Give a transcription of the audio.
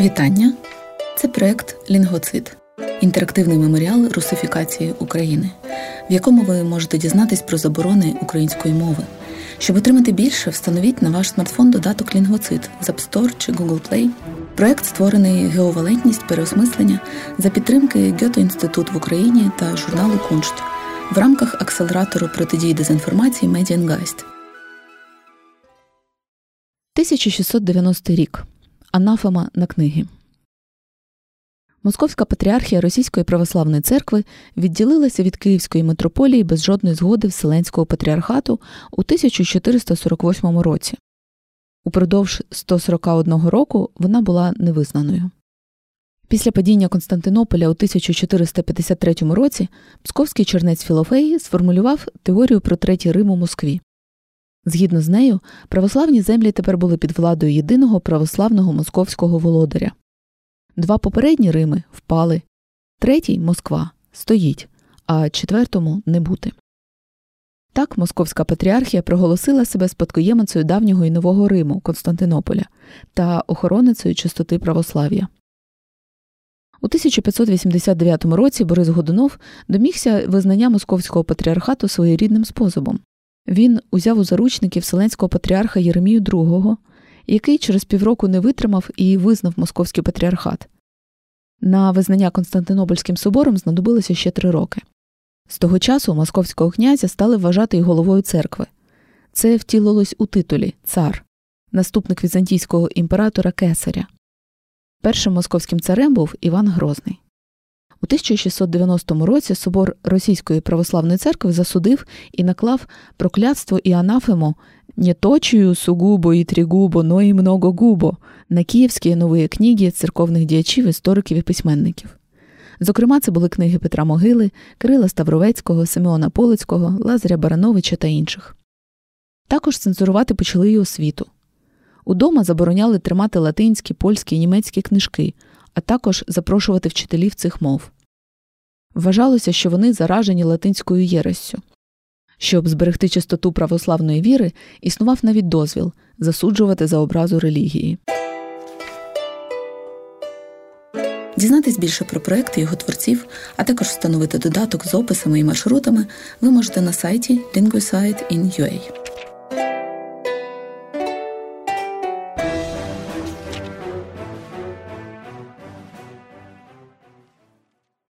Вітання! Це проєкт «Лінгвоцид» – інтерактивний меморіал русифікації України, в якому ви можете дізнатись про заборони української мови. Щоб отримати більше, встановіть на ваш смартфон додаток «Лінгвоцид» з App Store чи Google Play. Проєкт створений ГО «Валентність. Переосмислення» за підтримки Goethe-Інститут в Україні та журналу «Куншт» в рамках акселератору протидії дезінформації «Mediengeist». 1690 рік. Анафема на книги. Московська патріархія Російської православної церкви відділилася від Київської митрополії без жодної згоди Вселенського патріархату у 1448 році. Упродовж 141 року вона була невизнаною. Після падіння Константинополя у 1453 році псковський чернець Філофей сформулював теорію про Третій Рим у Москві. Згідно з нею, православні землі тепер були під владою єдиного православного московського володаря. Два попередні Рими впали, третій – Москва, стоїть, а четвертому – не бути. Так московська патріархія проголосила себе спадкоємицею давнього і нового Риму – Константинополя та охороницею чистоти православ'я. У 1589 році Борис Годунов домігся визнання московського патріархату своєрідним способом. Він узяв у заручники вселенського патріарха Єремію II, який через півроку не витримав і визнав московський патріархат. На визнання Константинопольським собором знадобилося ще 3 роки. З того часу московського князя стали вважати й головою церкви. Це втілилось у титулі «Цар», наступник візантійського імператора Кесаря. Першим московським царем був Іван Грозний. У 1690 році собор Російської православної церкви засудив і наклав проклятство і анафему «не точую сугубо і тригубо, но і многогубо» на київські нові книги церковних діячів, істориків і письменників. Зокрема, це були книги Петра Могили, Кирила Ставровецького, Симеона Полицького, Лазаря Барановича та інших. Також цензурувати почали і освіту. Удома забороняли тримати латинські, польські і німецькі книжки, а також запрошувати вчителів цих мов. Вважалося, що вони заражені латинською єрессю. Щоб зберегти чистоту православної віри, існував навіть дозвіл засуджувати за образу релігії. Дізнатись більше про проекти його творців, а також встановити додаток з описами і маршрутами ви можете на сайті Linguicide.in.ua.